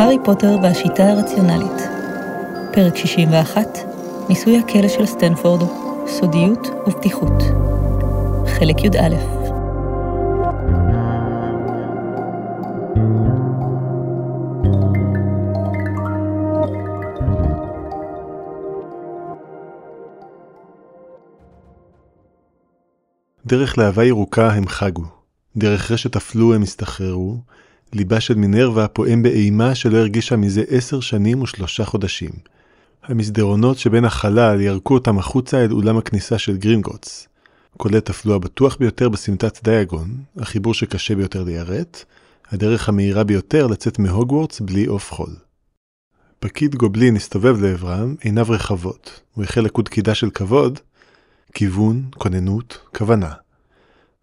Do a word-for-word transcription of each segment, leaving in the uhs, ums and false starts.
הארי פוטר והשיטה הרציונלית. פרק שישים ואחת, ניסוי הכלא של סטנפורד, סודיות ופתיחות. חלק י"א. דרך להבה ירוקה הם חגו, דרך רשת אפלו הם הסתחררו, ליבה של מינרווה פועם באימה שלא הרגישה מזה עשר שנים ושלושה חודשים. המסדרונות שבין החלל ירקו אותם החוצה אל אולם הכניסה של גרינגוטס. קולט אפלו הבטוח ביותר בסמטת דייגון, החיבור שקשה ביותר לירט, הדרך המהירה ביותר לצאת מהוגוורטס בלי אוף חול. פקיד גובלין הסתובב לעברם, עיניו רחבות, הוא החל לקוד קידה של כבוד, כיוון, כוננות, כוונה.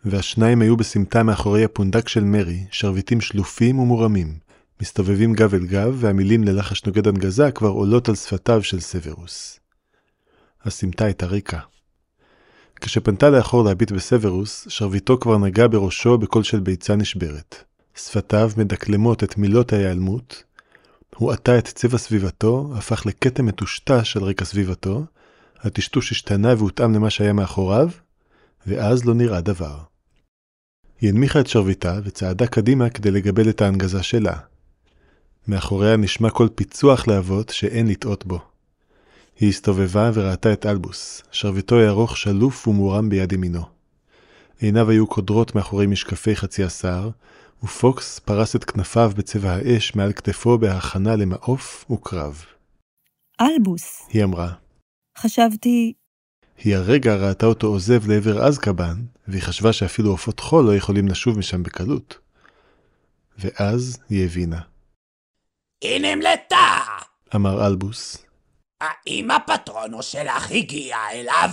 והשניים היו בסמטה מאחורי הפונדק של מרי, שרביטים שלופים ומורמים, מסתובבים גב אל גב, והמילים ללחש נוגד הנגזה כבר עולות על שפתיו של סוורוס. הסמטה הייתה ריקה. כשפנתה לאחור להביט בסוורוס, שרביטו כבר נגע בראשו בקול של ביצה נשברת. שפתיו מדקלמות את מילות ההיעלמות, הוא עטה את צבע סביבתו, הפך לקטע מטושטש על רקע סביבתו, הטשטוש השתנה והותאם למה שהיה מאחוריו, ואז לא נראה דבר. היא הנמיכה את שרביטה וצעדה קדימה כדי לגבל את ההנגזה שלה. מאחוריה נשמע כל פיצוח להבות שאין לטעות בו. היא הסתובבה וראתה את אלבוס, שרביטו הארוך שלוף ומורם ביד ימינו. עיניו היו קודרות מאחורי משקפי חצי השר, ופוקס פרס את כנפיו בצבע האש מעל כתפו בהכנה למעוף וקרב. אלבוס, היא אמרה. חשבתי... היא הרגע ראתה אותו עוזב לעבר אזקבן, והיא חשבה שאפילו עופות חול לא יכולים לשוב משם בקלות. ואז היא הבינה. הנה מלטה! אמר אלבוס. האם הפטרונוס שלך הגיע אליו?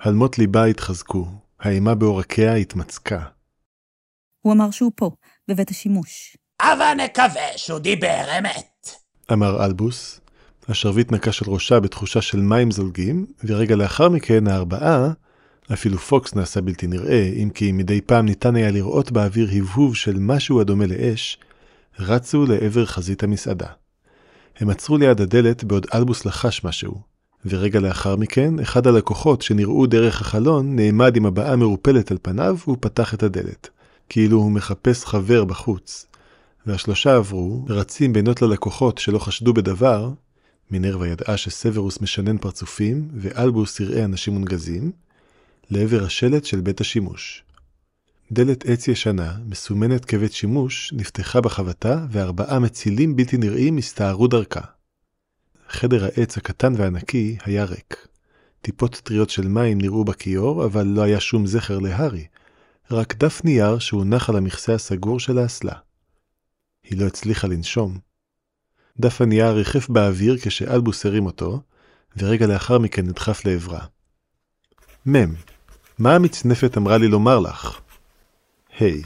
הלמות ליבה התחזקו, האימה בעורקיה התמצקה. הוא אמר שהוא פה, בבית השימוש. אבל נקווה שהוא דיבר אמת. אמר אלבוס. השרבית נקש על ראשה בתחושה של מים זולגים, ורגע לאחר מכן הארבעה, אפילו פוקס נעשה בלתי נראה, אם כי מדי פעם ניתן היה לראות באוויר הבהוב של משהו הדומה לאש, רצו לעבר חזית המסעדה. הם עצרו ליד הדלת בעוד אלבוס לחש משהו, ורגע לאחר מכן, אחד הלקוחות שנראו דרך החלון נעמד עם הבעה מרופלת על פניו ופתח את הדלת, כאילו הוא מחפש חבר בחוץ, והשלושה עברו, רצים בינות ללקוחות שלא חשדו בדבר, מינרווה ידעה שסוורוס משנן פרצופים ואלבוס יראה אנשים מונגזים, לעבר השלט של בית השימוש. דלת עץ ישנה, מסומנת כבית שימוש, נפתחה בחבטה וארבעה מצילים בלתי נראים הסתערו דרכה. חדר העץ הקטן והנקי היה ריק. טיפות טריות של מים נראו בכיור, אבל לא היה שום זכר להרי, רק דף נייר שהונח על המכסה הסגור של האסלה. היא לא הצליחה לנשום. דף הנייר ריחף באוויר כשאלבוס הרים אותו, ורגע לאחר מכן נדחף לעברה. מם, מה המצנפת אמרה לי לומר לך? היי. Hey.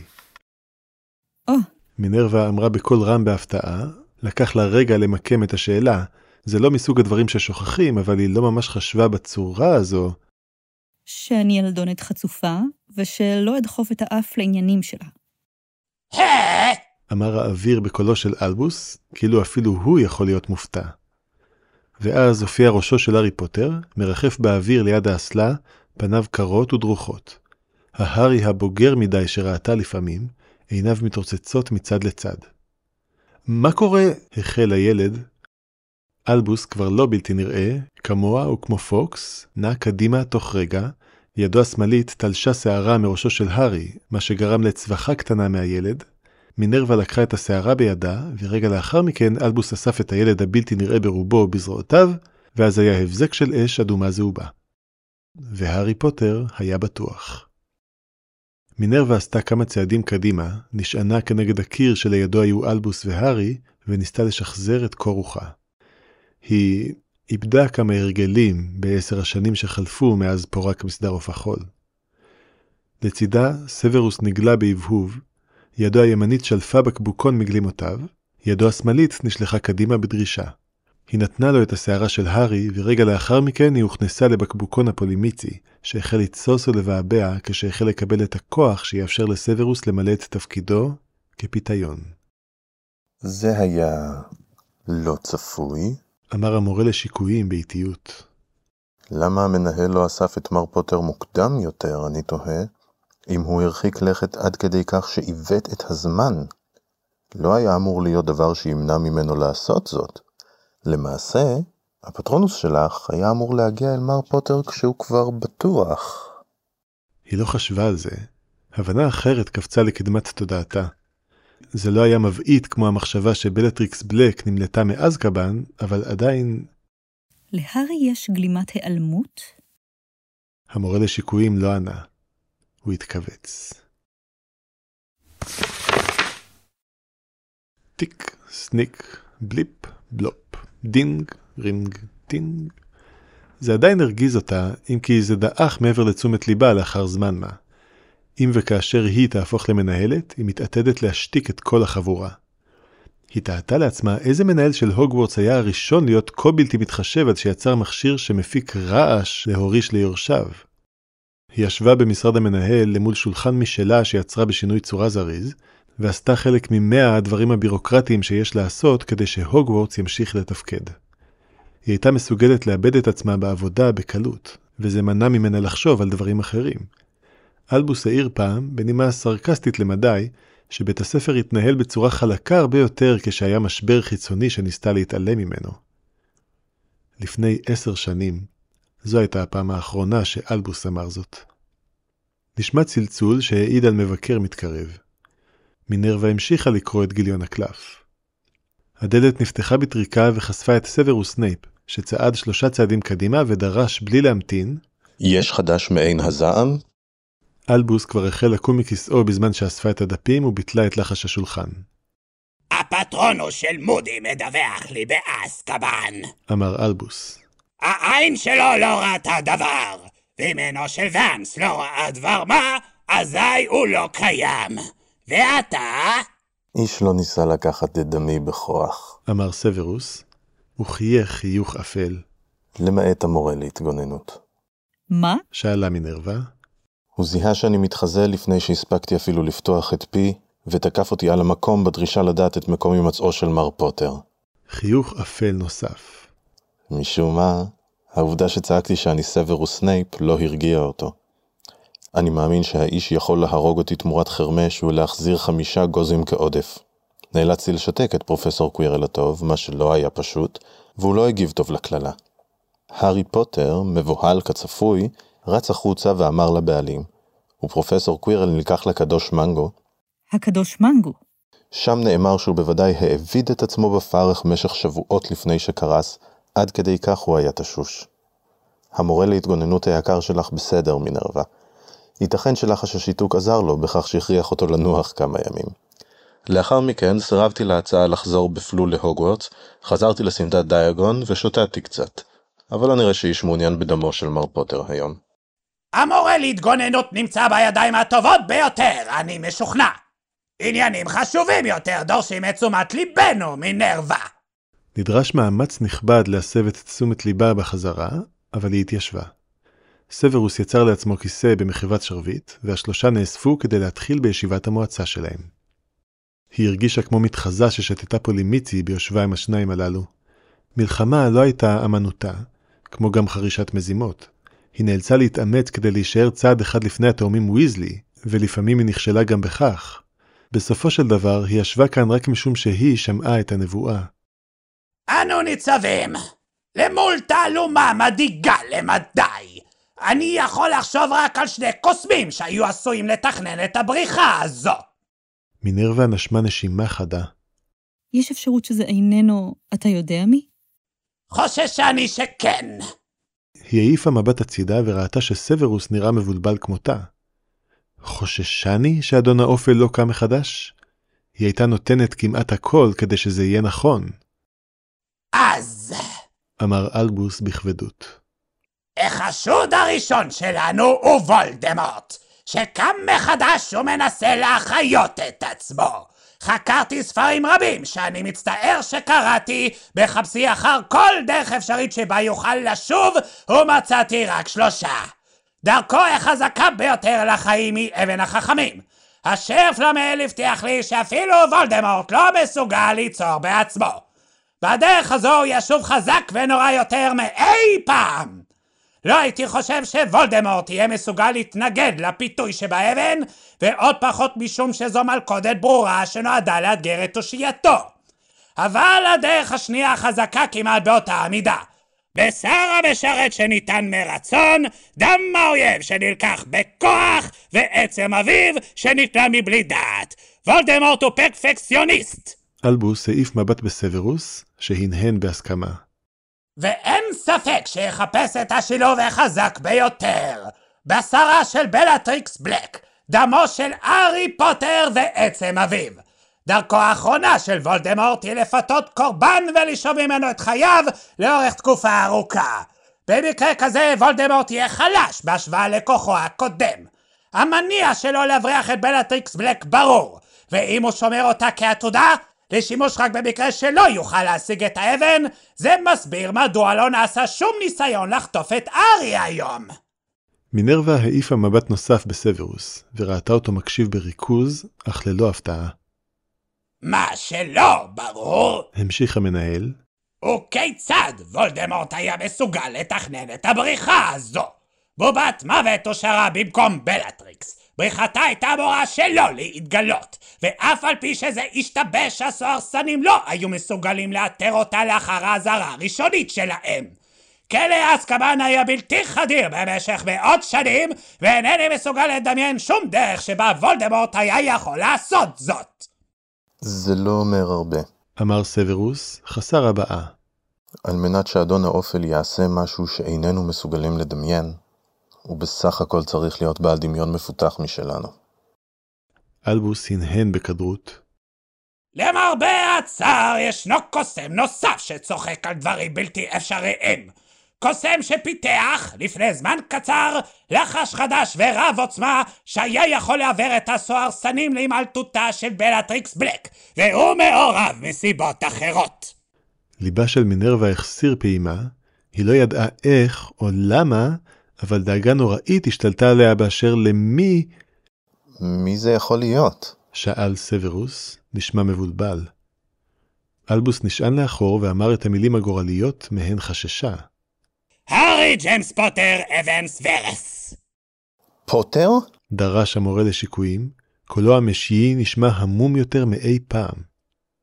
Oh. מינרווה אמרה בקול רם בהפתעה, לקח לה רגע למקם את השאלה, זה לא מסוג הדברים ששוכחים, אבל היא לא ממש חשבה בצורה הזו. שאני ילדונת חצופה, ושלא אדחוף את האף לעניינים שלה. היי! Hey! אמר האוויר בקולו של אלבוס, כאילו אפילו הוא יכול להיות מופתע. ואז הופיע ראשו של הארי פוטר, מרחף באוויר ליד האסלה, פניו קרות ודרוכות. ההרי הבוגר מדי שראתה לפעמים, עיניו מתרוצצות מצד לצד. מה קורה? החל הילד. אלבוס כבר לא בלתי נראה, כמוה וכמו פוקס, נע קדימה תוך רגע, ידו השמאלית תלשה שערה מראשו של הארי, מה שגרם לצווחה קטנה מהילד, מינרווה לקחה את השערה בידה, ורגע לאחר מכן אלבוס אסף את הילד הבלתי נראה ברובו בזרועותיו, ואז היה הבזק של אש אדומה זהובה. והארי פוטר היה בטוח. מינרווה עשתה כמה צעדים קדימה, נשענה כנגד הקיר שלידו היו אלבוס והארי, וניסתה לשחזר את קור רוחה. היא איבדה כמה הרגלים בעשר השנים שחלפו מאז פורק מסדר אוף החול. לצידה סוורוס נגלה בהבהוב, ידו הימנית שלפה בקבוקון מגלימותיו, ידו השמאלית נשלחה קדימה בדרישה. היא נתנה לו את השערה של הארי, ורגע לאחר מכן היא הוכנסה לבקבוקון הפולימיצי, שהחל לצוס ולבעבע כשהחל לקבל את הכוח שיאפשר לסוורוס למלא את תפקידו כפיתיון. זה היה לא צפוי, אמר המורה לשיקויים באיטיות. למה המנהל לא אסף את מר פוטר מוקדם יותר, אני תוהה, אם הוא הרחיק לכת עד כדי כך שאיבט את הזמן? לא היה אמור להיות דבר שימנע ממנו לעשות זאת. למעשה, הפטרונוס שלך היה אמור להגיע אל מר פוטר כשהוא כבר בטוח. היא לא חשבה על זה. הבנה אחרת קפצה לקדמת תודעתה. זה לא היה מבעית כמו המחשבה שבלטריקס בלק נמלטה מאזקבן, אבל עדיין... להרי יש גלימת העלמות? המורה לשיקויים לא ענה. הוא התכווץ. טיק, סניק, בליפ, בלופ, דינג, רינג, טינג. זה עדיין הרגיז אותה, אם כי זה דאח מעבר לתשומת ליבה לאחר זמן מה. אם וכאשר היא תהפוך למנהלת, היא מתעתדת להשתיק את כל החבורה. היא טעתה לעצמה איזה מנהל של הוגוורטס היה הראשון להיות כה בלתי מתחשב עד שיצר מכשיר שמפיק רעש להוריש ליורשיו. היא ישבה במשרד המנהל למול שולחן משלה שיצרה בשינוי צורה זריז, ועשתה חלק ממאה הדברים הבירוקרטיים שיש לעשות כדי שהוגוורטס ימשיך לתפקד. היא הייתה מסוגלת לאבד את עצמה בעבודה בקלות, וזה מנע ממנה לחשוב על דברים אחרים. אלבוס העיר פעם, בנימה סרקסטית למדי, שבית הספר התנהל בצורה חלקה הרבה יותר כשהיה משבר חיצוני שניסתה להתעלם ממנו. לפני עשר שנים, זו הייתה הפעם האחרונה שאלבוס אמר זאת. נשמע צלצול שהעיד על מבקר מתקרב. מינרווה המשיכה לקרוא את גיליון הקלף. הדלת נפתחה בטריקה וחשפה את סוורוס סנייפ, שצעד שלושה צעדים קדימה ודרש בלי להמתין. יש חדש מעין הזעם? אלבוס כבר החל לקום מכיסאו בזמן שאספה את הדפים וביטלה את לחש השולחן. הפטרונוס של מודי מדווח לי באסקבן, אמר אלבוס. העין שלו לא ראתה דבר, ומנו של ונס לא ראה דבר מה, אזי הוא לא קיים. ואתה? איש לא ניסה לקחת את דמי בכוח, אמר סוורוס. הוא חייך חיוך אפל. למעט המורה להתגוננות. מה? שאלה מינרווה. הוא זיהה שאני מתחזה לפני שהספקתי אפילו לפתוח את פי, ותקף אותי על המקום בדרישה לדעת את מקום ימצאו של מר פוטר. חיוך אפל נוסף. משום מה, העובדה שצעקתי שאני סוורוס סנייפ לא הרגיעה אותו. אני מאמין שהאיש יכול להרוג אותי תמורת חרמש ולהחזיר חמישה גוזים כעודף. נאלצתי לשתק את פרופסור קווירל הטוב, מה שלא היה פשוט, והוא לא הגיב טוב לכללה. הארי פוטר, מבוהל כצפוי, רץ החוצה ואמר לבעלים, ופרופסור קווירל נלקח לקדוש מנגו. הקדוש מנגו? שם נאמר שהוא בוודאי העביד את עצמו בפרך משך שבועות לפני שקרס, עד כדי כך הוא היה תשוש. המורה להתגוננות היקר שלך בסדר, מינרווה. ייתכן שלחש השיתוק עזר לו בכך שהכריח אותו לנוח כמה ימים. לאחר מכן סירבתי להצעה לחזור בפלול להוגוורטס, חזרתי לסמטת דייגון ושוטעתי קצת. אבל אני רואה שאיש מעוניין בדמו של מר פוטר היום. המורה להתגוננות נמצא בידיים הטובות ביותר, אני משוכנע. עניינים חשובים יותר דורשים את תשומת ליבנו, מינרווה. נדרש מאמץ נכבד להסב את תשומת ליבה בחזרה, אבל היא התיישבה. סוורוס יצר לעצמו כיסא במחיבת שרבית, והשלושה נאספו כדי להתחיל בישיבת המועצה שלהם. היא הרגישה כמו מתחזה ששתתה פולימיצי ביושבה עם השניים הללו. מלחמה לא הייתה אמנותה, כמו גם חרישת מזימות. היא נאלצה להתאמץ כדי להישאר צעד אחד לפני התאומים ויזלי, ולפעמים היא נכשלה גם בכך. בסופו של דבר, היא ישבה כאן רק משום שהיא שמעה את הנבואה. אנו ניצבים, למול תעלומה מדאיגה למדי. אני יכול לחשוב רק על שני קוסמים שהיו עשויים לתכנן את הבריחה הזו. מינרווה נשמה נשימה חדה. יש אפשרות שזה איננו, אתה יודע מי? חוששני שכן. היא העיפה מבט הצידה וראתה שסוורוס נראה מבולבל כמותה. חוששני שאדון האופל לא קם מחדש? היא הייתה נותנת כמעט הכל כדי שזה יהיה נכון. אז, אמר אלבוס בכבדות. החשוד הראשון שלנו הוא וולדמורט, שקם מחדש ומנסה להחיות את עצמו. חקרתי ספרים רבים שאני מצטער שקראתי בחפשי אחר כל דרך אפשרית שבה יוכל לשוב, ומצאתי רק שלושה. דרכו החזקה ביותר לחיים היא אבן החכמים, השף למל הבטיח לי שאפילו וולדמורט לא מסוגל ליצור בעצמו. בדרך הזו ישוב חזק ונורא יותר מאי פעם. לא הייתי חושב שוולדמורט יהיה מסוגל להתנגד לפיתוי שבאבן, ועוד פחות משום שזו מלכודת ברורה שנועדה לאתגר את תושייתו. אבל הדרך השנייה חזקה כמעט באותה עמידה. בשר המשרת שניתן מרצון, דם האויב שנלקח בכוח, ועצם אביו שניתנה מבלי דעת. וולדמורט הוא פרפקציוניסט. אלבוס העיף מבט בסוורוס שהנהן בהסכמה. ואין ספק שיחפש את השילוב החזק ביותר. בשרה של בלטריקס בלק, דמו של הארי פוטר ועצם אביו. דרכו האחרונה של וולדמורט היא לפתות קורבן ולשאוב ממנו את חייו לאורך תקופה ארוכה. במקרה כזה וולדמורט יהיה חלש בהשוואה לכוחו הקודם. המניע שלו להבריח את בלטריקס בלק ברור, ואם הוא שומר אותה כעתודה, לשימוש רק במקרה שלא יוכל להשיג את האבן, זה מסביר מדוע לא נעשה שום ניסיון לחטוף את הארי היום. מינרווה העיפה מבט נוסף בסוורוס, וראתה אותו מקשיב בריכוז, אך ללא הפתעה. מה שלא ברור, המשיך המנהל, וכיצד וולדמורט היה מסוגל לתכנן את הבריחה הזו. בובת מוות הושרה במקום בלטריקס. בריחתה הייתה אמורה שלא להתגלות, ואף על פי שזה השתבש, הסוהרסנים לא היו מסוגלים לאתר אותה לאחר ההזרה הראשונית שלהם. כלא אזקבאן היה בלתי חדיר במשך מאות שנים, ואינני מסוגל לדמיין שום דרך שבה וולדמורט היה יכול לעשות זאת. זה לא אומר הרבה, אמר סוורוס חסר הבאה. על מנת שאדון האופל יעשה משהו שאיננו מסוגלים לדמיין, הוא בסך הכל צריך להיות בעל דמיון מפותח משלנו. אלבוס הנהן בכדרות. למרבה הצער ישנו קוסם נוסף שצוחק על דברים בלתי אפשריים. קוסם שפיתח לפני זמן קצר לחש חדש ורב עוצמה שהיה יכול לעבר את הסוהרסנים להימלטותה של בלטריקס בלק, והוא מעורב מסיבות אחרות. ליבה של מינרווה החסיר פעימה, היא לא ידעה איך או למה, אבל דאגה נוראית השתלטה עליה באשר למי... מי זה יכול להיות? שאל סוורוס, נשמע מבולבל. אלבוס נשען לאחור ואמר את המילים הגורליות מהן חששה. הארי ג'יימס פוטר אבנס ורס. פוטר? דרש המורה לשיקויים, קולו המשיעי נשמע המום יותר מאי פעם.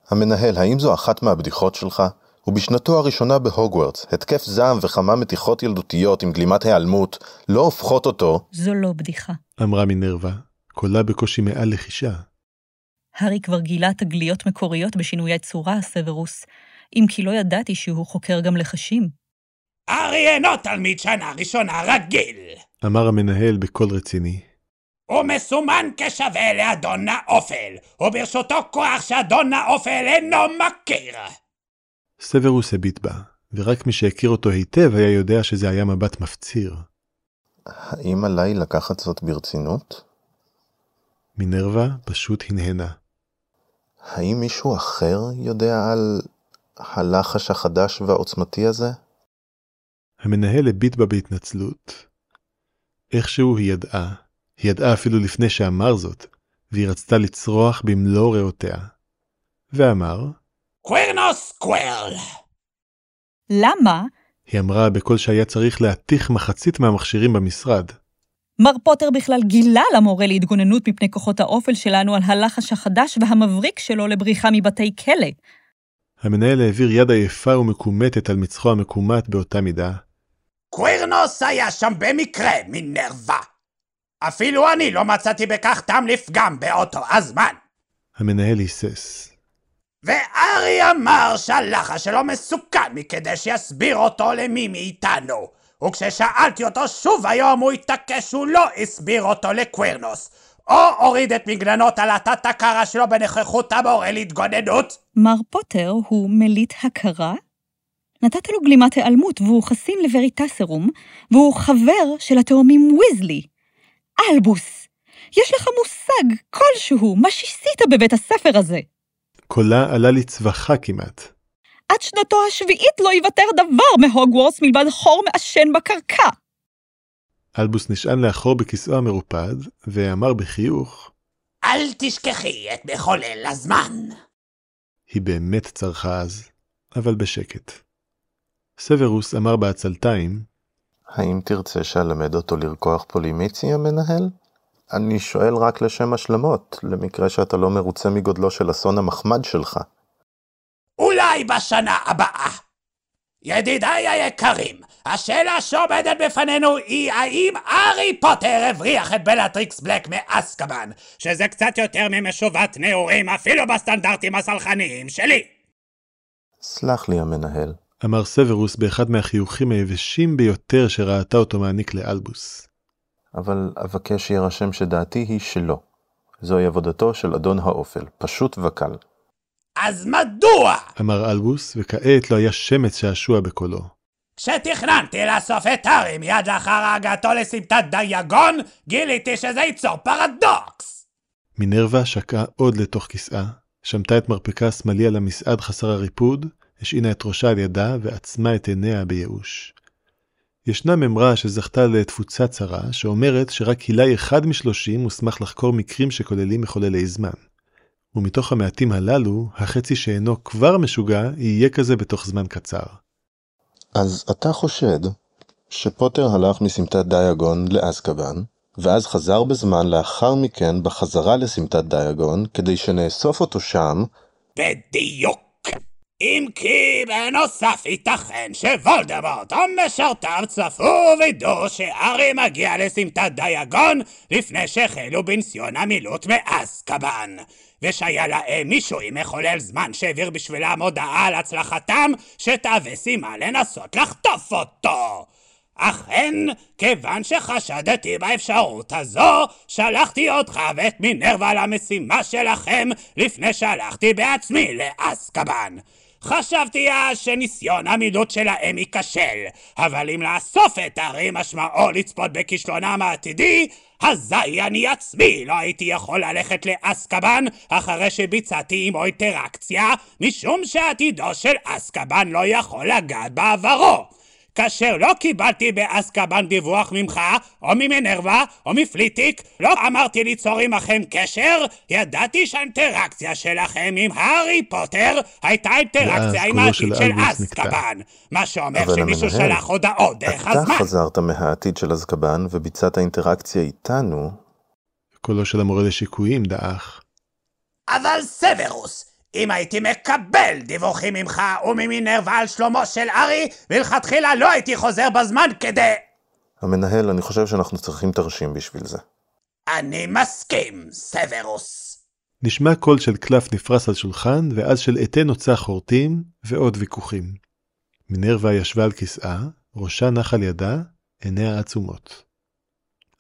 המנהל, האם זו אחת מהבדיחות שלך? ובשנתו הראשונה בהוגוורטס, התקף זעם וכמה מתיחות ילדותיות עם גלימת העלמות, לא הופכות אותו. זו לא בדיחה, אמרה מינרווה, קולה בקושי מעל לחישה. הארי כבר גילה תגליות מקוריות בשינויי צורה, סוורוס, אם כי לא ידעתי שהוא חוקר גם לחשים. הארי אינו תלמיד שנה ראשונה רגיל, אמר המנהל בקול רציני. הוא מסומן כשווה לאדון האופל, וברשותו כוח שאדון האופל אינו מכיר. סוורוס הביט בה, ורק מי שהכיר אותו היטב היה יודע שזה היה מבט מפציר. האם עליי לקחת זאת ברצינות? מינרווה פשוט הנהנה. האם מישהו אחר יודע על הלחש החדש והעוצמתי הזה? המנהל הביט בה בהתנצלות. איכשהו היא ידעה, היא ידעה אפילו לפני שאמר זאת, והיא רצתה לצרוח במלוא ראותיה. ואמר... קווירינוס קווירל. למה? היא אמרה בכל שהיה צריך להתיך מחצית מהמכשירים במשרד. מר פוטר בכלל גילה למורה להתגוננות מפני כוחות האופל שלנו על הלחש החדש והמבריק שלו לבריחה מבתי כלא. המנהל העביר יד עייפה ומקומטת על מצחו המקומט באותה מידה. קווירינוס היה שם במקרה, מינרווה. אפילו אני לא מצאתי בכך טעם לפגם באותו הזמן. המנהל היסס. וארי אמר שהלחש שלו מסוכן מכדי שיסביר אותו למי מאיתנו, וכששאלתי אותו שוב היום הוא התעקש שהוא לא הסביר אותו לקווירינוס, או הוריד את מגננות על התת הכרה שלו בנוכחות המורה להתגוננות. מר פוטר הוא מליט הכרה? נתת לו גלימת העלמות והוא חסין לווריטסרום, והוא חבר של התאומים ויזלי. אלבוס, יש לך מושג כלשהו מה שעשית בבית הספר הזה? קולה עלה לצווחה כמעט. עד שנתו השביעית לא יוותר דבר מהוגוורטס מלבד חור מאשן בקרקע. אלבוס נשען לאחור בכיסאו המרופד ואמר בחיוך, אל תשכחי את מחולל הזמן. היא באמת צרחה אז, אבל בשקט. סוורוס אמר בעצלתיים, האם תרצה שאלמד אותו לרקוח פולימיצי, המנהל? אני שואל רק לשם השלמות, למקרה שאתה לא מרוצה מגודלו של אסון המחמד שלך. אולי בשנה הבאה. ידידיי היקרים, השאלה שעומדת בפנינו היא האם הארי פוטר הבריח את בלטריקס בלק מאסקבן, שזה קצת יותר ממשובת נאורים אפילו בסטנדרטים הסלחניים שלי. סלח לי המנהל, אמר סוורוס באחד מהחיוכים היבשים ביותר שראתה אותו מעניק לאלבוס. אבל אבקש יירשם שדעתי היא שלא. זוהי עבודתו של אדון האופל, פשוט וקל. אז מדוע? אמר אלבוס, וכעת לא היה שמץ שעשוע בקולו. כשתכננתי לאסוף את הארי מיד לאחר הגעתו לסמטת דייגון, גיליתי שזה ייצור פרדוקס. מינרווה שקעה עוד לתוך כיסאה, שמטה את מרפקה השמאלי על המסעד חסר הריפוד, השעינה את ראשה על ידה ועצמה את עיניה בייאוש. ישנה ממרה שזכתה לתפוצה צרה, שאומרת שרק הילה אחד משלושים מוסמך לחקור מקרים שכוללים מחוללי זמן. ומתוך המעטים הללו, החצי שאינו כבר משוגע יהיה כזה בתוך זמן קצר. אז אתה חושד שפוטר הלך מסמטת דייגון לאזקבן, ואז חזר בזמן לאחר מכן בחזרה לסמטת דייגון, כדי שנאסוף אותו שם? בדיוק. אם כי בנוסף ייתכן שוולדמורט או משרתיו צפו וידעו שהארי מגיע לסמטת דייגון לפני שהחלו בניסיון המילוט מאזקבן, ושהיה להם מישהו עם מחולל זמן שהעביר בשבילם הודעה על הצלחתם שתהווה סימן לנסות לחטוף אותו. אכן, כיוון שחשדתי באפשרות הזו, שלחתי אותך ואת מינרווה למשימה שלכם לפני שהלכתי בעצמי לאזקבן. חשבתי שניסיון המילות שלהם ייכשל, אבל אם לאסוף את הארי משמעו לצפות בכישלונם העתידי, אזי אני עצמי לא הייתי יכול ללכת לאזקבן אחרי שביצעתי עם אינטראקציה, משום שעתידו של אזקבן לא יכול לגעת בעברו. כאשר לא קיבלתי באזקבן דיווח ממך, או ממינרווה, או מפליטיק, לא אמרתי ליצור עמכם קשר, ידעתי שהאינטראקציה שלכם עם הארי פוטר הייתה אינטראקציה עם העתיד של אזקבן. מה שאומר שמישהו שלח הודעות דרך הזמן. אתה חזרת מהעתיד של אזקבן וביצעת האינטראקציה איתנו. קולו של המורה לשיקויים דאח. אבל סוורוס, אם הייתי מקבל דיווחים ממך וממינרווה על שלומו של ארי, מלכתחילה לא הייתי חוזר בזמן כדי... המנהל, אני חושב שאנחנו צריכים תרשים בשביל זה. אני מסכים, סוורוס. נשמע קול של קלף נפרס על שולחן, ואז של עטה נוצח חורטים ועוד ויכוחים. מינרווה ישבה על כיסאה, ראשה נח על ידה, עיניה עצומות.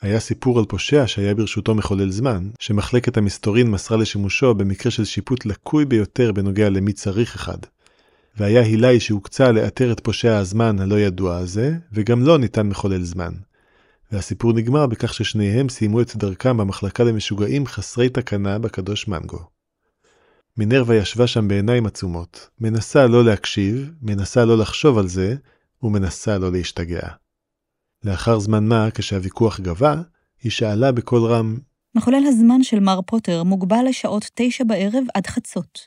היה סיפור על פושע שהיה ברשותו מחולל זמן, שמחלקת המסתורין מסרה לשימושו במקרה של שיפוט לקוי ביותר בנוגע למי צריך אחד. והיה הילי שהוקצה לאתר את פושע הזמן הלא ידוע הזה, וגם לא ניתן מחולל זמן. והסיפור נגמר בכך ששניהם סיימו את דרכם במחלקה למשוגעים חסרי תקנה בקדוש מנגו. מינרווה ישבה שם בעיניים עצומות, מנסה לא להקשיב, מנסה לא לחשוב על זה, ומנסה לא להשתגע. לאחר זמן מה, כשהוויכוח גבה, היא שאלה בקול רם, מחולל הזמן של מר פוטר מוגבל לשעות תשע בערב עד חצות.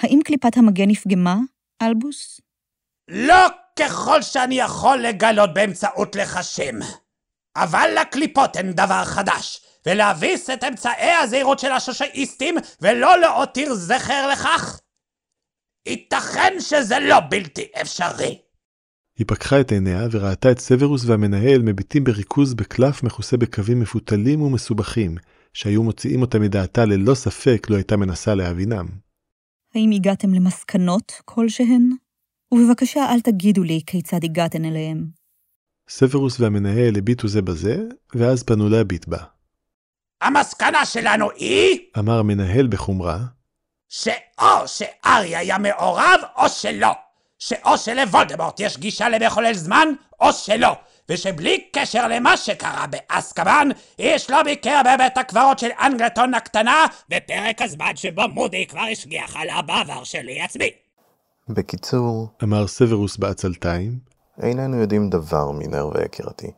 האם קליפת המגן נפגמה, אלבוס? לא ככל שאני יכול לגלות באמצעות לחשים. אבל לקליפות הן דבר חדש, ולהביס את אמצעי הזהירות של השושאיסטים ולא להותיר זכר לכך? ייתכן שזה לא בלתי אפשרי. היא פקחה את עיניה וראתה את סוורוס והמנהל מביטים בריכוז בקלף מכוסה בקווים מפותלים ומסובכים, שהיו מוציאים אותה מדעתה ללא ספק לא הייתה מנסה להבינם. האם הגעתם למסקנות כלשהן? ובבקשה אל תגידו לי כיצד הגעתן אליהם. סוורוס והמנהל הביטו זה בזה, ואז פנו להביט בה. המסקנה שלנו היא? אמר המנהל בחומרה. שאו שארי היה מעורב או שלא. שאו שלוולדמורט יש גישה למחולל זמן, או שלא, ושבלי קשר למה שקרה באזקבן, איש לא ביקר בבית הקברות של אנגלטון הקטנה, בפרק הזמן שבו מודי כבר השגיח על הבעבר שלי עצמי. בקיצור, אמר סוורוס בעצלתיים, איננו יודעים דבר מינרווה יקירתי.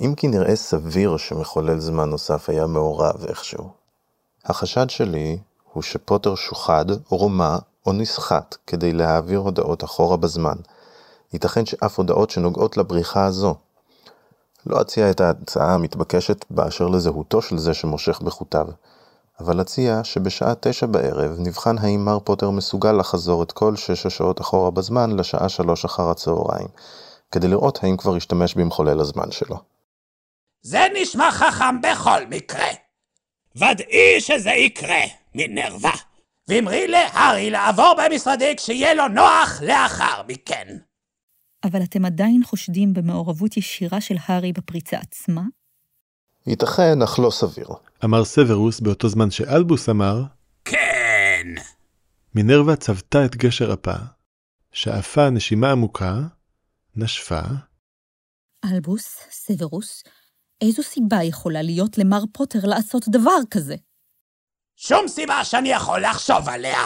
אם כי נראה סביר שמחולל זמן נוסף היה מעורב איכשהו. החשד שלי הוא שפוטר שוחד, רומא או נסחט כדי להעביר הודעות אחורה בזמן. ייתכן שאף הודעות שנוגעות לבריחה הזו. לא אציע את ההצעה המתבקשת באשר לזהותו של זה שמושך בחוטיו, אבל אציע שבשעה תשע בערב נבחן האם מר פוטר מסוגל לחזור את כל שש השעות אחורה בזמן לשעה שלוש אחר הצהריים, כדי לראות האם כבר השתמש במחולל הזמן שלו. זה נשמע חכם בכל מקרה. ודאי שזה יקרה, מינרווה. ואמרי להרי לעבור במשרדי כשיהיה לו נוח לאחר מכן. אבל אתם עדיין חושדים במעורבות ישירה של הארי בפריצה עצמה? ייתכן, אך לא סביר. אמר סוורוס באותו זמן שאלבוס אמר, כן. מינרווה צבתה את גשר הפה, שאפה נשימה עמוקה, נשפה. אלבוס, סוורוס, איזו סיבה יכולה להיות למר פוטר לעשות דבר כזה? שום סיבה שאני יכול לחשוב עליה.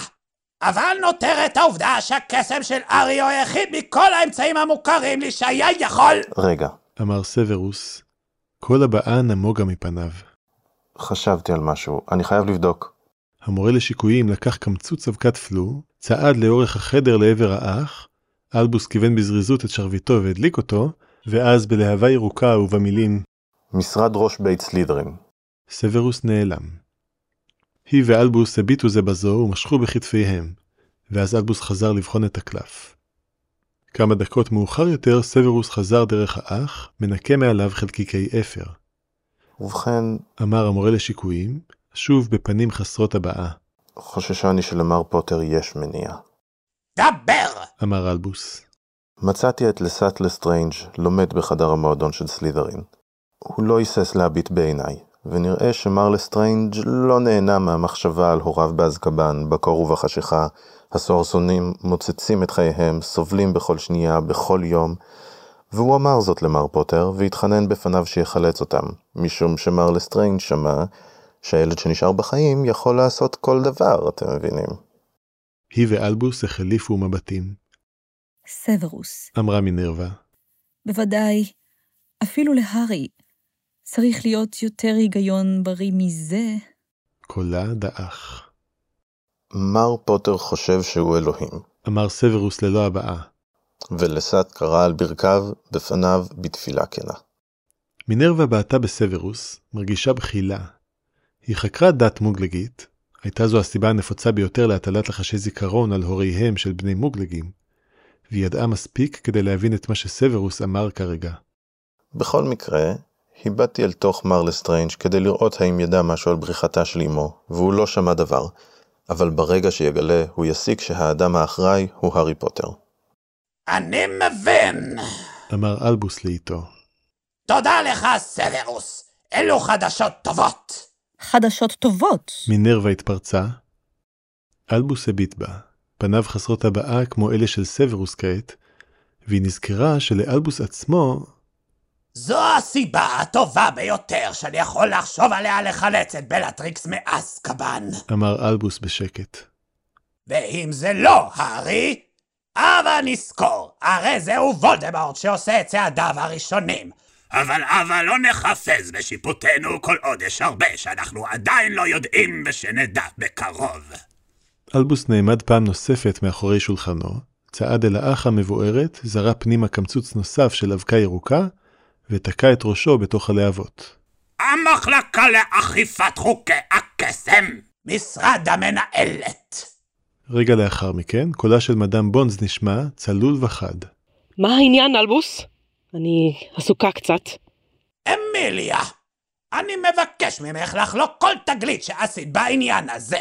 אבל נותרת העובדה שהקסם של ארי הוא היחיד מכל האמצעים המוכרים לי שהיה יכול... רגע. אמר סוורוס, כל הבאה נמוגה מפניו. חשבתי על משהו, אני חייב לבדוק. המורה לשיקויים לקח קמצוץ אבקת פלו, צעד לאורך החדר לעבר האח, אלבוס כיוון בזריזות את שרביטו והדליק אותו, ואז בלהבה ירוקה ובמילים... משרד ראש בית סלידרין. סוורוס נעלם. היא ואלבוס הביטו זה בזו ומשכו בכתפיהם, ואז אלבוס חזר לבחון את הקלף. כמה דקות מאוחר יותר סוורוס חזר דרך האח, מנקה מעליו חלקיקי אפר. ובכן, אמר המורה לשיקויים, שוב בפנים חסרות הבאה. חוששני שלמר פוטר יש מניע. דבר! אמר אלבוס. מצאתי את לסט לסטרנג' לומד בחדר המועדון של סלידרין. הוא לא היסס להביט בעיניי. ונראה שמר לסטרנג' לא נהנה מהמחשבה על הוריו באזקבן, בקור ובחשיכה, הסוהרסונים מוצצים את חייהם, סובלים בכל שנייה, בכל יום, והוא אמר זאת למר פוטר, והתחנן בפניו שיחלץ אותם, משום שמר לסטרנג' שמע שהילד שנשאר בחיים יכול לעשות כל דבר, אתם מבינים. היא ואלבוס החליפו מבטים. סוורוס, אמרה מינרווה. בוודאי, אפילו להרי. צריך להיות יותר היגיון בריא מזה. קולה דאח. מר פוטר חושב שהוא אלוהים. אמר סוורוס ללא הבאה. ולסט קרא על ברכיו, בפניו, בתפילה כנה. מינרווה בעתה בסוורוס, מרגישה בחילה. היא חקרה דת מוגלגית. הייתה זו הסיבה הנפוצה ביותר להטלת לחשי זיכרון על הוריהם של בני מוגלגים. והיא ידעה מספיק כדי להבין את מה שסוורוס אמר כרגע. בכל מקרה... היבטתי אל תוך מר לסטרנג' כדי לראות האם ידע משהו על בריחתה של אמו, והוא לא שמע דבר, אבל ברגע שיגלה הוא יסיק שהאדם האחראי הוא הארי פוטר. אני מבין, אמר אלבוס לאיתו. תודה לך סוורוס, אלו חדשות טובות. חדשות טובות? מינרווה התפרצה. אלבוס הביט בה, פניו חסרות הבאה כמו אלה של סוורוס כעת, והיא נזכרה שלאלבוס עצמו... זו הסיבה הטובה ביותר שאני יכול לחשוב עליה לחלץ את בלטריקס מאזקבן, אמר אלבוס בשקט. ואם זה לא הארי, אבל נזכור, הרי זהו וולדמורט שעושה את צעדיו הראשונים. אבל אבל לא נחפז בשיפוטנו כל עוד יש הרבה שאנחנו עדיין לא יודעים ושנדע בקרוב. אלבוס נעמד פעם נוספת מאחורי שולחנו, צעד אל האח המבוארת, זרה פנימה קמצוץ נוסף של אבקה ירוקה, ותקע את ראשו בתוך הלהבות. המחלקה לאכיפת חוקי הקסם, משרד המנהלת. רגע לאחר מכן, קולה של מדאם בונז נשמע צלול וחד. מה העניין, אלבוס? אני עסוקה קצת. אמיליה, אני מבקש ממך לחלוק כל תגלית שעשית בעניין הזה.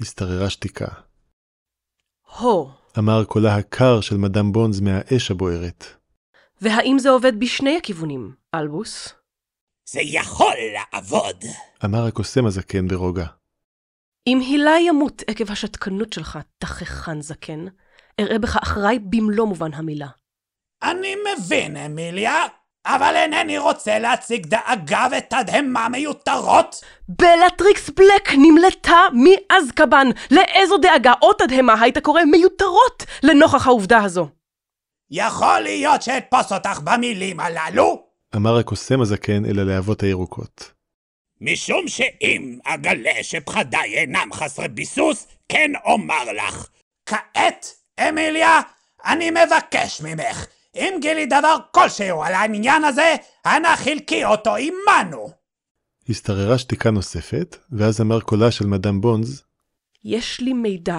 הסתררה שתיקה. הו, אמר קולה הקר של מדאם בונז מהאש הבוערת. והאם זה עובד בשני הכיוונים, אלבוס? זה יכול לעבוד, אמר הקוסם הזקן ברוגע. אם הילה ימות עקב השתקנות שלך, תחכן זקן, אראה בך אחראי במלוא מובן המילה. אני מבין, אמיליה, אבל אינני רוצה להציג דאגה ותדהמה מיותרות. בלטריקס בלק נמלטה מאזקבן. לאיזו דאגה או תדהמה היית קורא מיותרות לנוכח העובדה הזו? יכול להיות שאתפוס אותך במילים הללו, אמר הקוסם הזקן אל הלהבות הירוקות. משום שאם אגלה שפחדיי אינם חסרי ביסוס, כן אומר לך. כעת, אמיליה, אני מבקש ממך, אם גילי דבר כלשהו על העניין הזה, אנא חלקי אותו עמנו. הסתררה שתיקה נוספת, ואז אמר קולה של מדאם בונז, יש לי מידע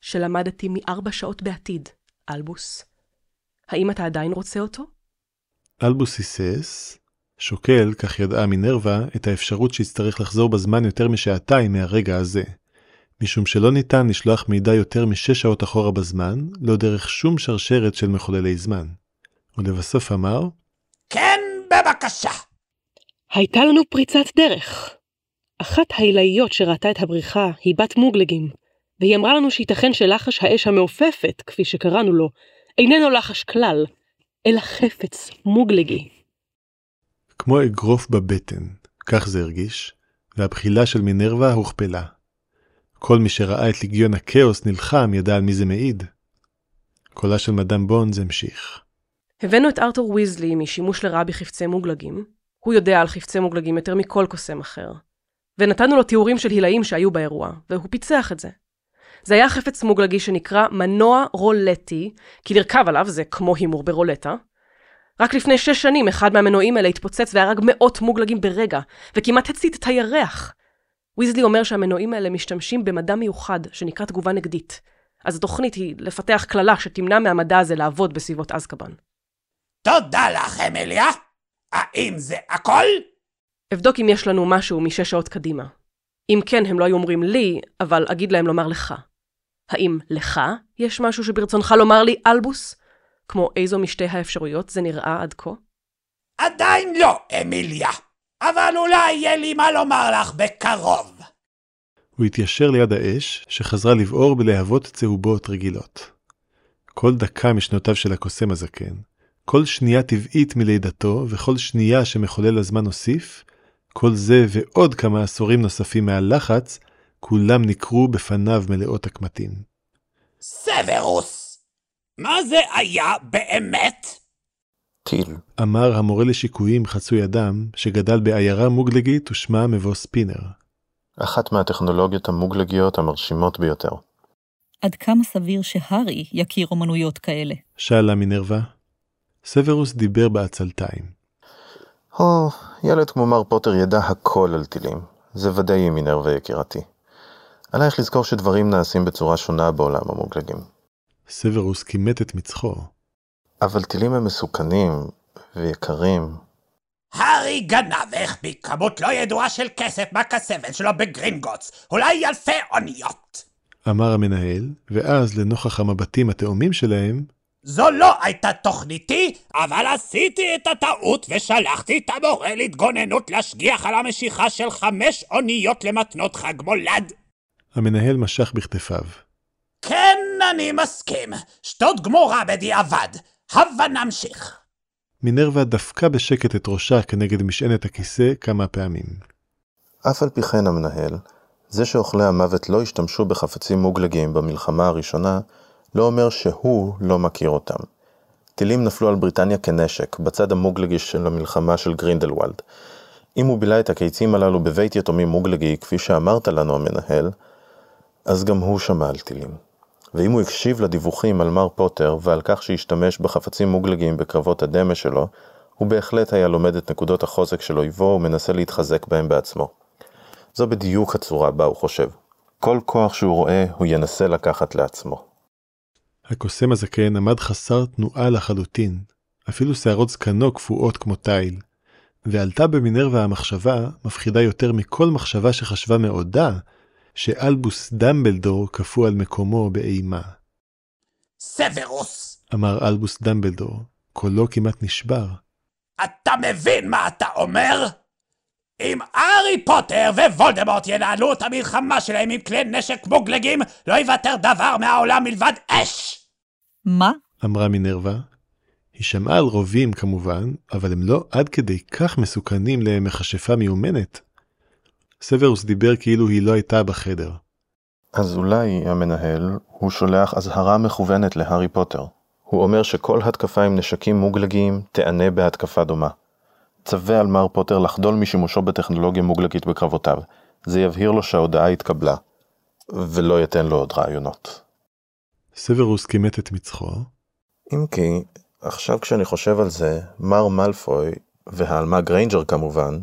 שלמדתי מארבע שעות בעתיד, אלבוס. האם אתה עדיין רוצה אותו? אלבוס היסס, שוקל, כך ידעה מינרווה, את האפשרות שיצטרך לחזור בזמן יותר משעתיים מהרגע הזה, משום שלא ניתן לשלוח מידע יותר משש שעות אחורה בזמן, לא דרך שום שרשרת של מחוללי זמן. ולבסוף אמר, כן, בבקשה. הייתה לנו פריצת דרך. אחת העילאיות שראתה את הבריחה היא בת מוגלגים, והיא אמרה לנו שייתכן שלחש האש המעופפת, כפי שקראנו לו, איננו לחש כלל, אלא חפץ מוגלגי. כמו אגרוף בבטן, כך זה הרגיש, והבחילה של מינרווה הוכפלה. כל מי שראה את ליגיון הקאוס נלחם ידע על מי זה מעיד. קולה של מדאם בונז המשיך. הבאנו את ארתור ויזלי משימוש לרעה בחפצי מוגלגים. הוא יודע על חפצי מוגלגים יותר מכל קוסם אחר. ונתנו לו תיאורים של הילאים שהיו באירוע, והוא פיצח את זה. זה היה חפץ מוגלגי שנקרא מנוע רולטי, כי לרכב עליו זה כמו הימור ברולטה. רק לפני שש שנים אחד מהמנועים האלה התפוצץ והרג מאות מוגלגים ברגע, וכמעט הצית את הירח. ויזלי אומר שהמנועים האלה משתמשים במדע מיוחד שנקרא תגובה נגדית, אז התוכנית היא לפתח כללה שתמנע מהמדע הזה לעבוד בסביבות אזקבן. תודה לך, אמיליה. האם זה הכל? אבדוק אם יש לנו משהו משש שעות קדימה. אם כן, הם לא היו אומרים לי, אבל אגיד להם לומר לך. האם לך יש משהו שברצונך לומר לי, אלבוס? כמו איזו משתי האפשרויות זה נראה עד כה? עדיין לא, אמיליה. אבל אולי יהיה לי מה לומר לך בקרוב. הוא התיישר ליד האש שחזרה לבעור בלהבות צהובות רגילות. כל דקה משנותיו של הקוסם הזקן, כל שנייה טבעית מלידתו וכל שנייה שמחולל הזמן הוסיף, כל זה ועוד כמה עשורים נוספים מהלחץ, כולם נקרו בפניו מלאות הקמטים. סוורוס, מה זה היה באמת? טיל. אמר המורה לשיקויים חצוי אדם, שגדל בעיירה מוגלגית ושמה מבוא ספינר. אחת מהטכנולוגיות המוגלגיות המרשימות ביותר. עד כמה סביר שהרי יכיר אומנויות כאלה? שאלה מינרווה. סוורוס דיבר בעצלתיים. או, ילד כמו מר פוטר ידע הכל על טילים. זה ודאי מינרווה יקירתי. עלייך לזכור שדברים נעשים בצורה שונה בעולם המוגלגים. סוורוס כימת את מצחו. אבל טילים הם מסוכנים ויקרים. הארי גנב החביא כמות לא ידועה של כסף מהכספת שלו בגרינגוטס, אולי אלפי אוניות. אמר המנהל, ואז לנוכח המבטים התאומים שלהם, זו לא הייתה תוכניתי, אבל עשיתי את הטעות ושלחתי את המורה להתגוננות להשגיח על המשיכה של חמש אוניות למתנות חג מולד. המנהל משך בכתפיו. כן, אני מסכים. שטות גמורה בדיעבד. הבה נמשיך. מינרווה דפקה בשקט את ראשה כנגד משענת הכיסא כמה פעמים. אף על פי כן המנהל, זה שאוכלי המוות לא השתמשו בחפצים מוגלגיים במלחמה הראשונה, לא אומר שהוא לא מכיר אותם. טילים נפלו על בריטניה כנשק, בצד המוגלגי של המלחמה של גרינדלוולד. אם הוא בילה את הקיצים הללו בבית יתומים מוגלגי, כפי שאמרת לנו המנהל, אז גם הוא שמע על טילים. ואם הוא הקשיב לדיווחים על מר פוטר ועל כך שהשתמש בחפצים מוגלגיים בקרבות הדמש שלו, הוא בהחלט היה לומד את נקודות החוזק של אויבו ומנסה להתחזק בהם בעצמו. זו בדיוק הצורה בה הוא חושב. כל כוח שהוא רואה הוא ינסה לקחת לעצמו. הקוסם הזקן עמד חסר תנועה לחלוטין, אפילו שערות זקנו קפואות כמו תיל, ועלתה במינרווה המחשבה, מפחידה יותר מכל מחשבה שחשבה מעודה, שאלבוס דמבלדור קפוא על מקומו באימה. סוורוס! אמר אלבוס דמבלדור, קולו כמעט נשבר. אתה מבין מה אתה אומר? אם הארי פוטר ווולדמורט ינהלו את המלחמה שלהם עם כלי נשק מוגלגים, לא יוותר דבר מהעולם מלבד אש! מה? אמרה מינרווה. היא שמעה על רובים כמובן, אבל הם לא עד כדי כך מסוכנים למכשפה מיומנת. סוורוס דיבר כאילו היא לא הייתה בחדר. אז אולי, המנהל, הוא שולח אזהרה מכוונת להארי פוטר. הוא אומר שכל התקפה עם נשקים מוגלגיים תענה בהתקפה דומה. צווה על מר פוטר לחדול משימושו בטכנולוגיה מוגלקית בקרבותיו. זה יבהיר לו שההודעה התקבלה, ולא ייתן לו עוד רעיונות. סוורוס כימת את מצחו. אם כי, עכשיו כשאני חושב על זה, מר מאלפוי והאלמה גריינג'ר כמובן,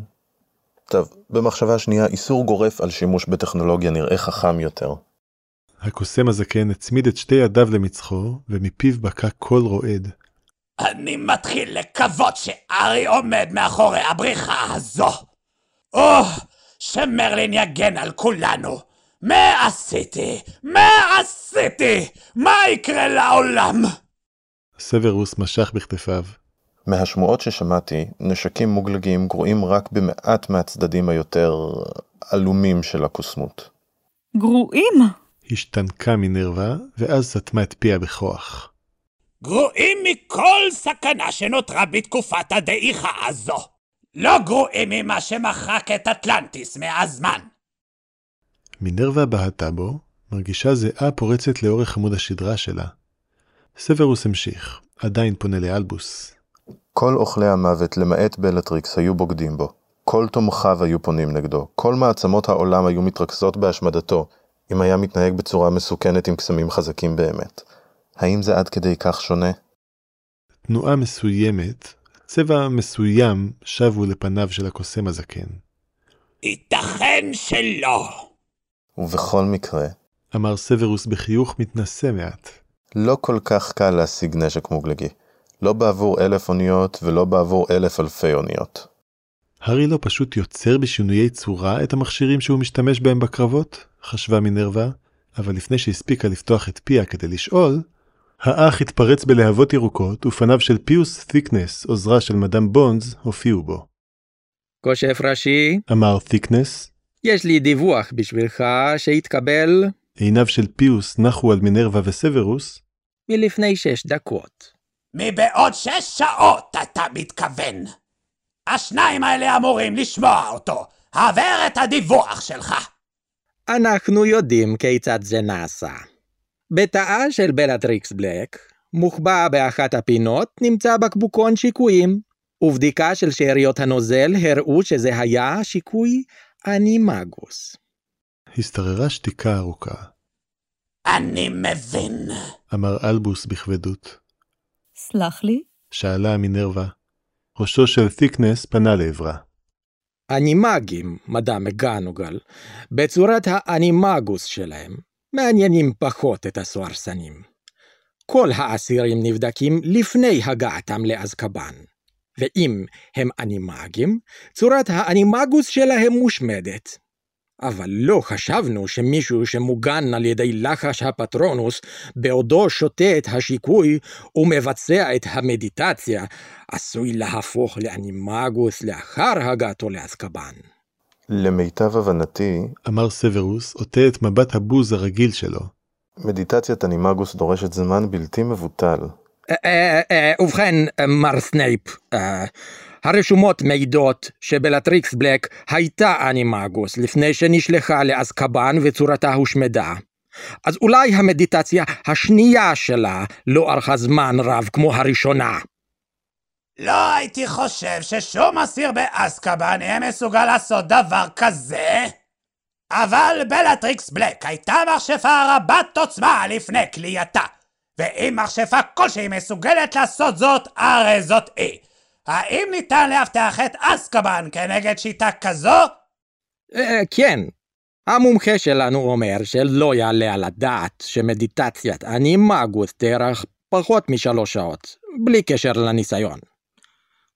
טוב, במחשבה השנייה, איסור גורף על שימוש בטכנולוגיה נראה חכם יותר. הקוסם הזקן הצמיד את שתי ידיו למצחו, ומפיו בקע קול רועד. אני מתחיל לקוות שארי עומד מאחורי הבריחה הזו. או, שמרלין יגן על כולנו. מה עשיתי? מה עשיתי? מה יקרה לעולם? סוורוס משך בכתפיו. מהשמועות ששמעתי, נשקים מוגלגים גרועים רק במעט מהצדדים היותר אלומים של הקוסמות. גרועים? השתנקה מנרווה, ואז סתמה את פיה בכוח. גרועים מכל סכנה שנותרה בתקופת הדעיכה הזו. לא גרועים ממה שמחק את אטלנטיס מהזמן. מינרווה בהתה בו, מרגישה זהה פורצת לאורך עמוד השדרה שלה. סוורוס המשיך, עדיין פונה לאלבוס. כל אוכלי המוות למעט בלטריקס היו בוגדים בו. כל תומכיו היו פונים נגדו. כל מעצמות העולם היו מתרכזות בהשמדתו, אם היה מתנהג בצורה מסוכנת עם קסמים חזקים באמת. האם זה עד כדי כך שונה? תנועה מסוימת, צבע מסוים שבו לפניו של הקוסם הזקן. ייתכן שלא. ובכל מקרה, אמר סוורוס בחיוך מתנשא מעט, לא כל כך קל להשיג נשק מוגלגי. לא בעבור אלף אוניות ולא בעבור אלף אלפי אוניות. הרי לא פשוט יוצר בשינויי צורה את המכשירים שהוא משתמש בהם בקרבות, חשבה מינרווה, אבל לפני שהספיקה לפתוח את פיה כדי לשאול, האח התפרץ בלהבות ירוקות ופניו של פיוס תיקנס, עוזרה של מדאם בונז, הופיעו בו. כושף ראשי, אמר תיקנס, יש לי דיווח בשבילך שהתקבל. עיניו של פיוס נחו על מינרווה וסוורוס. מלפני שש דקות. מבעוד שש שעות אתה מתכוון. השניים האלה אמורים לשמוע אותו. העבר את הדיווח שלך. אנחנו יודעים כיצד זה נעשה. בתאה של בלטריקס בלק, מוחבא באחת הפינות, נמצא בקבוקון שיקויים. ובדיקה של שאריות הנוזל הראו שזה היה שיקוי אנימגוס. הסתררה שתיקה ארוכה. אני מבין, אמר אלבוס בכבדות. סלח לי? שאלה מינרווה. ראשו של תיקנס פנה לעברה. אנימגים, מדאם מגונגל, בצורת האנימגוס שלהם, מעניינים פחות את הסוהרסנים. כל האסירים נבדקים לפני הגעתם לאזקבן, ואם הם אנימגים, צורת האנימגוס שלהם מושמדת. אבל לא חשבנו שמישהו שמוגן על ידי לחש הפטרונוס בעודו שותה את השיקוי ומבצע את המדיטציה עשוי להפוך לאנימגוס לאחר הגעתו לאזקבן. למיטב הבנתי, אמר סוורוס, עוטה את מבט הבוז הרגיל שלו. מדיטציית אנימגוס דורשת זמן בלתי מבוטל. ובכן, מר סנייפ, הרשומות מעידות שבלטריקס בלק הייתה אנימגוס לפני שנשלחה לאזקבן וצורתה הושמדה. אז אולי המדיטציה השנייה שלה לא ארכה זמן רב כמו הראשונה. לא הייתי חושב ששום אסיר באזקבן יהיה מסוגל לעשות דבר כזה. אבל בלטריקס בלק הייתה מכשפה רבת עוצמה לפני כלייתה. ואם מכשפה כלשהי מסוגלת לעשות זאת, הרי זאת אי. האם ניתן להבטח את אזקבן כנגד שיטה כזו? כן. המומחה שלנו אומר שלא יעלה על הדעת שמדיטציית אנימגוס תארך פחות משלוש שעות, בלי קשר לניסיון.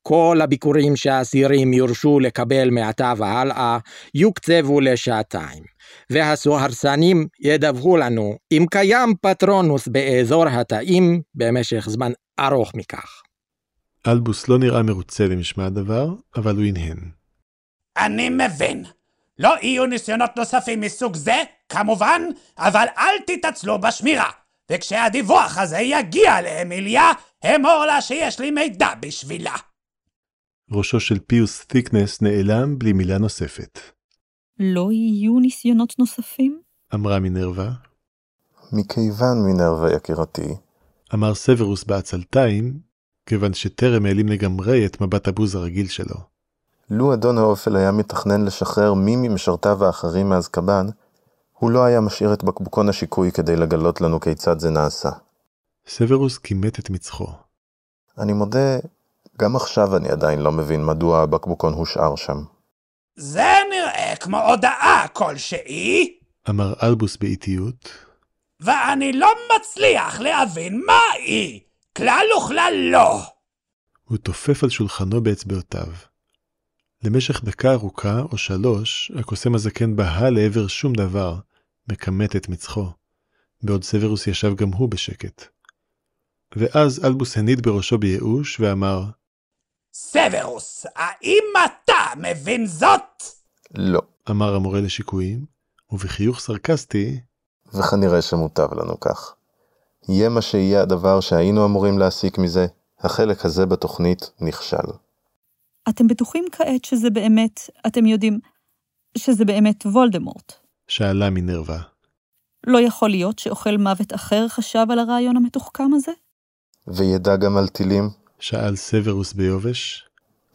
כל הביקורים שהאסירים יורשו לקבל מעתה והלאה יוקצבו לשעתיים, והסוהרסנים ידווחו לנו אם קיים פטרונוס באזור התאים במשך זמן ארוך מכך. אלבוס לא נראה מרוצה למשמע הדבר, אבל הוא הנהן. אני מבין. לא יהיו ניסיונות נוספים מסוג זה, כמובן, אבל אל תתעצלו בשמירה. וכשהדיווח הזה יגיע לאמיליה, אמור לה שיש לי מידע בשבילה. ראשו של פיוס תיקנס נעלם בלי מילה נוספת. לא יהיו ניסיונות נוספים? אמרה מינרווה. מכיוון מינרווה יקירתי, אמר סוורוס בעצלתיים, כיוון שטרם העלים לגמרי את מבט הבוז הרגיל שלו. לו אדון האופל היה מתכנן לשחרר מי ממשרתיו האחרים מאזקבן, הוא לא היה משאיר את בקבוקון השיקוי כדי לגלות לנו כיצד זה נעשה. סוורוס כימת את מצחו. אני מודה, גם עכשיו אני עדיין לא מבין מדוע הבקבוקון הושאר שם. זה נראה כמו הודעה כלשהי, אמר אלבוס באיטיות. ואני לא מצליח להבין מה היא, כלל וכלל לא. הוא תופף על שולחנו באצבעותיו. למשך דקה ארוכה או שלוש, הקוסם הזקן בהה לעבר שום דבר, מקמת את מצחו, בעוד סוורוס ישב גם הוא בשקט. ואז אלבוס הניד בראשו בייאוש ואמר, סוורוס, האם אתה מבין זאת? לא, אמר המורה לשיקויים, ובחיוך סרקסטי, וכנראה שמוטב לנו כך. יהיה מה שיהיה הדבר שהיינו אמורים להסיק מזה, החלק הזה בתוכנית נכשל. אתם בטוחים כעת שזה באמת, אתם יודעים, שזה באמת וולדמורט? שאלה מינרווה. לא יכול להיות שאוכל מוות אחר חשב על הרעיון המתוחכם הזה? וידע גם על טילים? שאל סוורוס ביובש.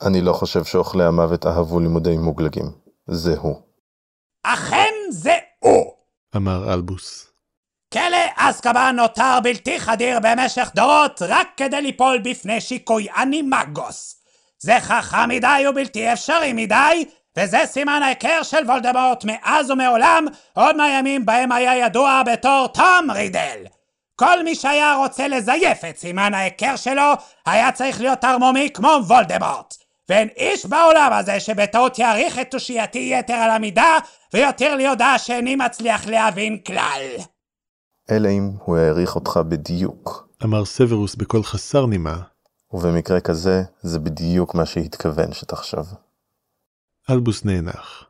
אני לא חושב שאוכלי המוות אהבו לימודי מוגלגים. זה הוא. אכן זה הוא! אמר אלבוס. כלא אזקבן נותר בלתי חדיר במשך דורות רק כדי ליפול בפני שיקוי אנימגוס. זה חכם מדי ובלתי אפשרי מדי, וזה סימן ההיכר של וולדמורט מאז ומעולם, עוד מהימים בהם היה ידוע בתור טום רידל. כל מי שהיה רוצה לזייף את סימן ההיכר שלו, היה צריך להיות תרמומי כמו וולדמורט. ואין איש בעולם הזה שבטעות יעריך את תושייתי יתר על המידה, ויותר לי הודעה שאיני מצליח להבין כלל. אלא אם הוא העריך אותך בדיוק, אמר סוורוס בקול חסר נימה. ובמקרה כזה, זה בדיוק מה שהתכוון שתחשב. אלבוס נאנח.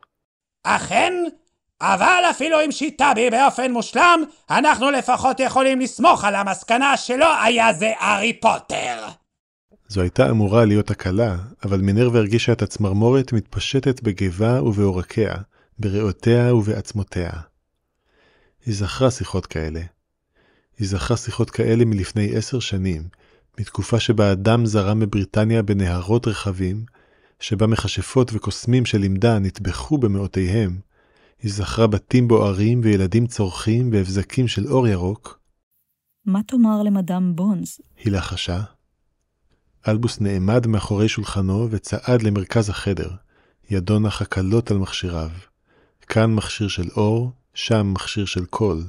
אכן, אבל אפילו אם שיטה בי באופן מושלם, אנחנו לפחות יכולים לסמוך על המסקנה שלא היה זה הארי פוטר. זו הייתה אמורה להיות הקלה, אבל מינרווה הרגישה את הצמרמורת מתפשטת בגבה ובעורקיה, בריאותיה ובעצמותיה. היא זכרה שיחות כאלה. היא זכרה שיחות כאלה מלפני עשר שנים, מתקופה שבה אדם זרם מבריטניה בנהרות רחבים, שבה מכשפות וקוסמים של לימדה נטבחו במאותיהם, היא זכרה בתים בוערים וילדים צורכים והבזקים של אור ירוק. מה תאמר למדם בונס? היא לחשה. אלבוס נעמד מאחורי שולחנו וצעד למרכז החדר, ידו נחה קלות על מכשיריו. כאן מכשיר של אור, שם מכשיר של קול.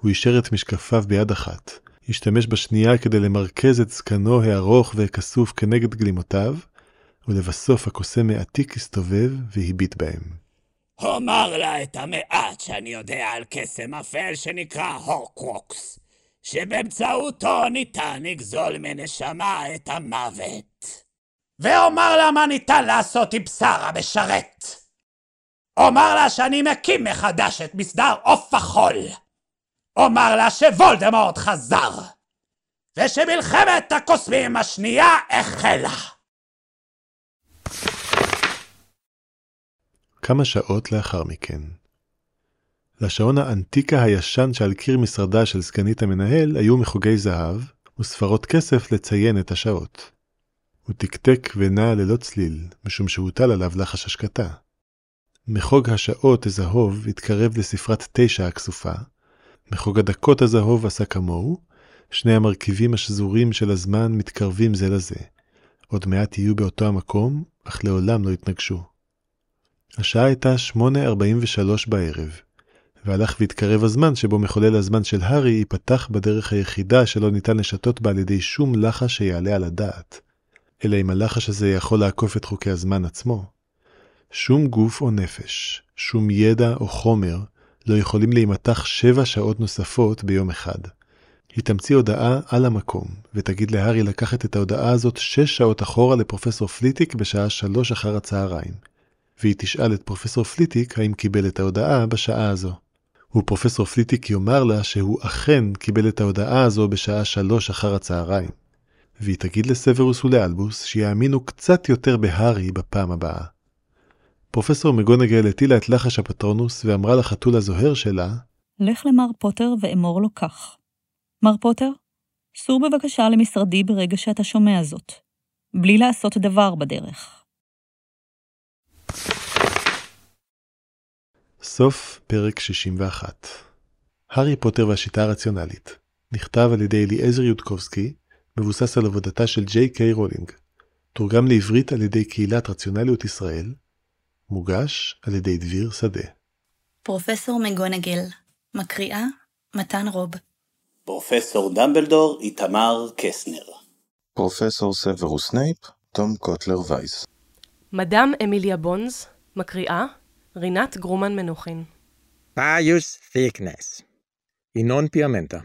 הוא אישר את משקפיו ביד אחת, השתמש בשנייה כדי למרכז את זקנו הארוך והכסוף כנגד גלימותיו, ולבסוף הקוסם העתיק הסתובב והביט בהם. אומר לה את המעט שאני יודע על קסם אפל שנקרא הורקרוקס, שבאמצעותו ניתן לגזול מנשמה את המוות. ואומר לה מה ניתן לעשות עם בשר המשרת. אומר לה שאני מקים מחדש את מסדר אוף החול. אומר לה שוולדמורט חזר, ושמלחמת הקוסמים השנייה החלה. כמה שעות לאחר מכן. לשעון האנטיקה הישן שעל קיר משרדה של סגנית המנהל היו מחוגי זהב וספרות כסף לציין את השעות. הוא תקתק ונע ללא צליל, משום שהוטל עליו לחש השקטה. מחוג השעות הזהוב התקרב לספרת תשע הכסופה, מחוג הדקות הזהוב עשה כמוהו, שני המרכיבים השזורים של הזמן מתקרבים זה לזה. עוד מעט יהיו באותו המקום, אך לעולם לא התנגשו. השעה הייתה שמונה ארבעים ושלוש בערב, והלך והתקרב הזמן שבו מחולל הזמן של הארי ייפתח בדרך היחידה שלא ניתן לשתות בה על ידי שום לחש שיעלה על הדעת, אלא אם הלחש הזה יכול לעקוף את חוקי הזמן עצמו. שום גוף או נפש, שום ידע או חומר, לא יכולים להימתח שבע שעות נוספות ביום אחד. היא תמציא הודעה על המקום, ותגיד להארי לקחת את ההודעה הזאת שש שעות אחורה לפרופסור פליטיק בשעה שלוש אחר הצהריים, והיא תשאל את פרופסור פליטיק האם קיבל את ההודעה בשעה הזו. ופרופסור פליטיק יאמר לה שהוא אכן קיבל את ההודעה הזו בשעה שלוש אחר הצהריים, והיא תגיד לסוורוס ולאלבוס שיאמינו קצת יותר בהארי בפעם הבאה. פרופסור מגונגל הטילה את לחש הפטרונוס ואמרה לחתול הזוהר שלה, לך למר פוטר ואמור לו כך. מר פוטר, סור בבקשה למשרדי ברגע שאתה שומע זאת, בלי לעשות דבר בדרך. סוף פרק שישים ואחת. הארי פוטר והשיטה הרציונלית נכתב על ידי אליעזר יודקובסקי, מבוסס על עבודתה של ג'יי קיי רולינג. תורגם לעברית על ידי קהילת רציונליות ישראל. מוגש על ידי דביר שדה. פרופסור מגונגל. מקריאה מתן רוב. פרופסור דמבלדור איתמר קסנר. פרופסור סוורוס סנייפ תום קוטלר וייס. מדאם אמיליה בונז. מקריאה רינת גרומן מנוחין. Pius Thickness. ינון פיאמנטה.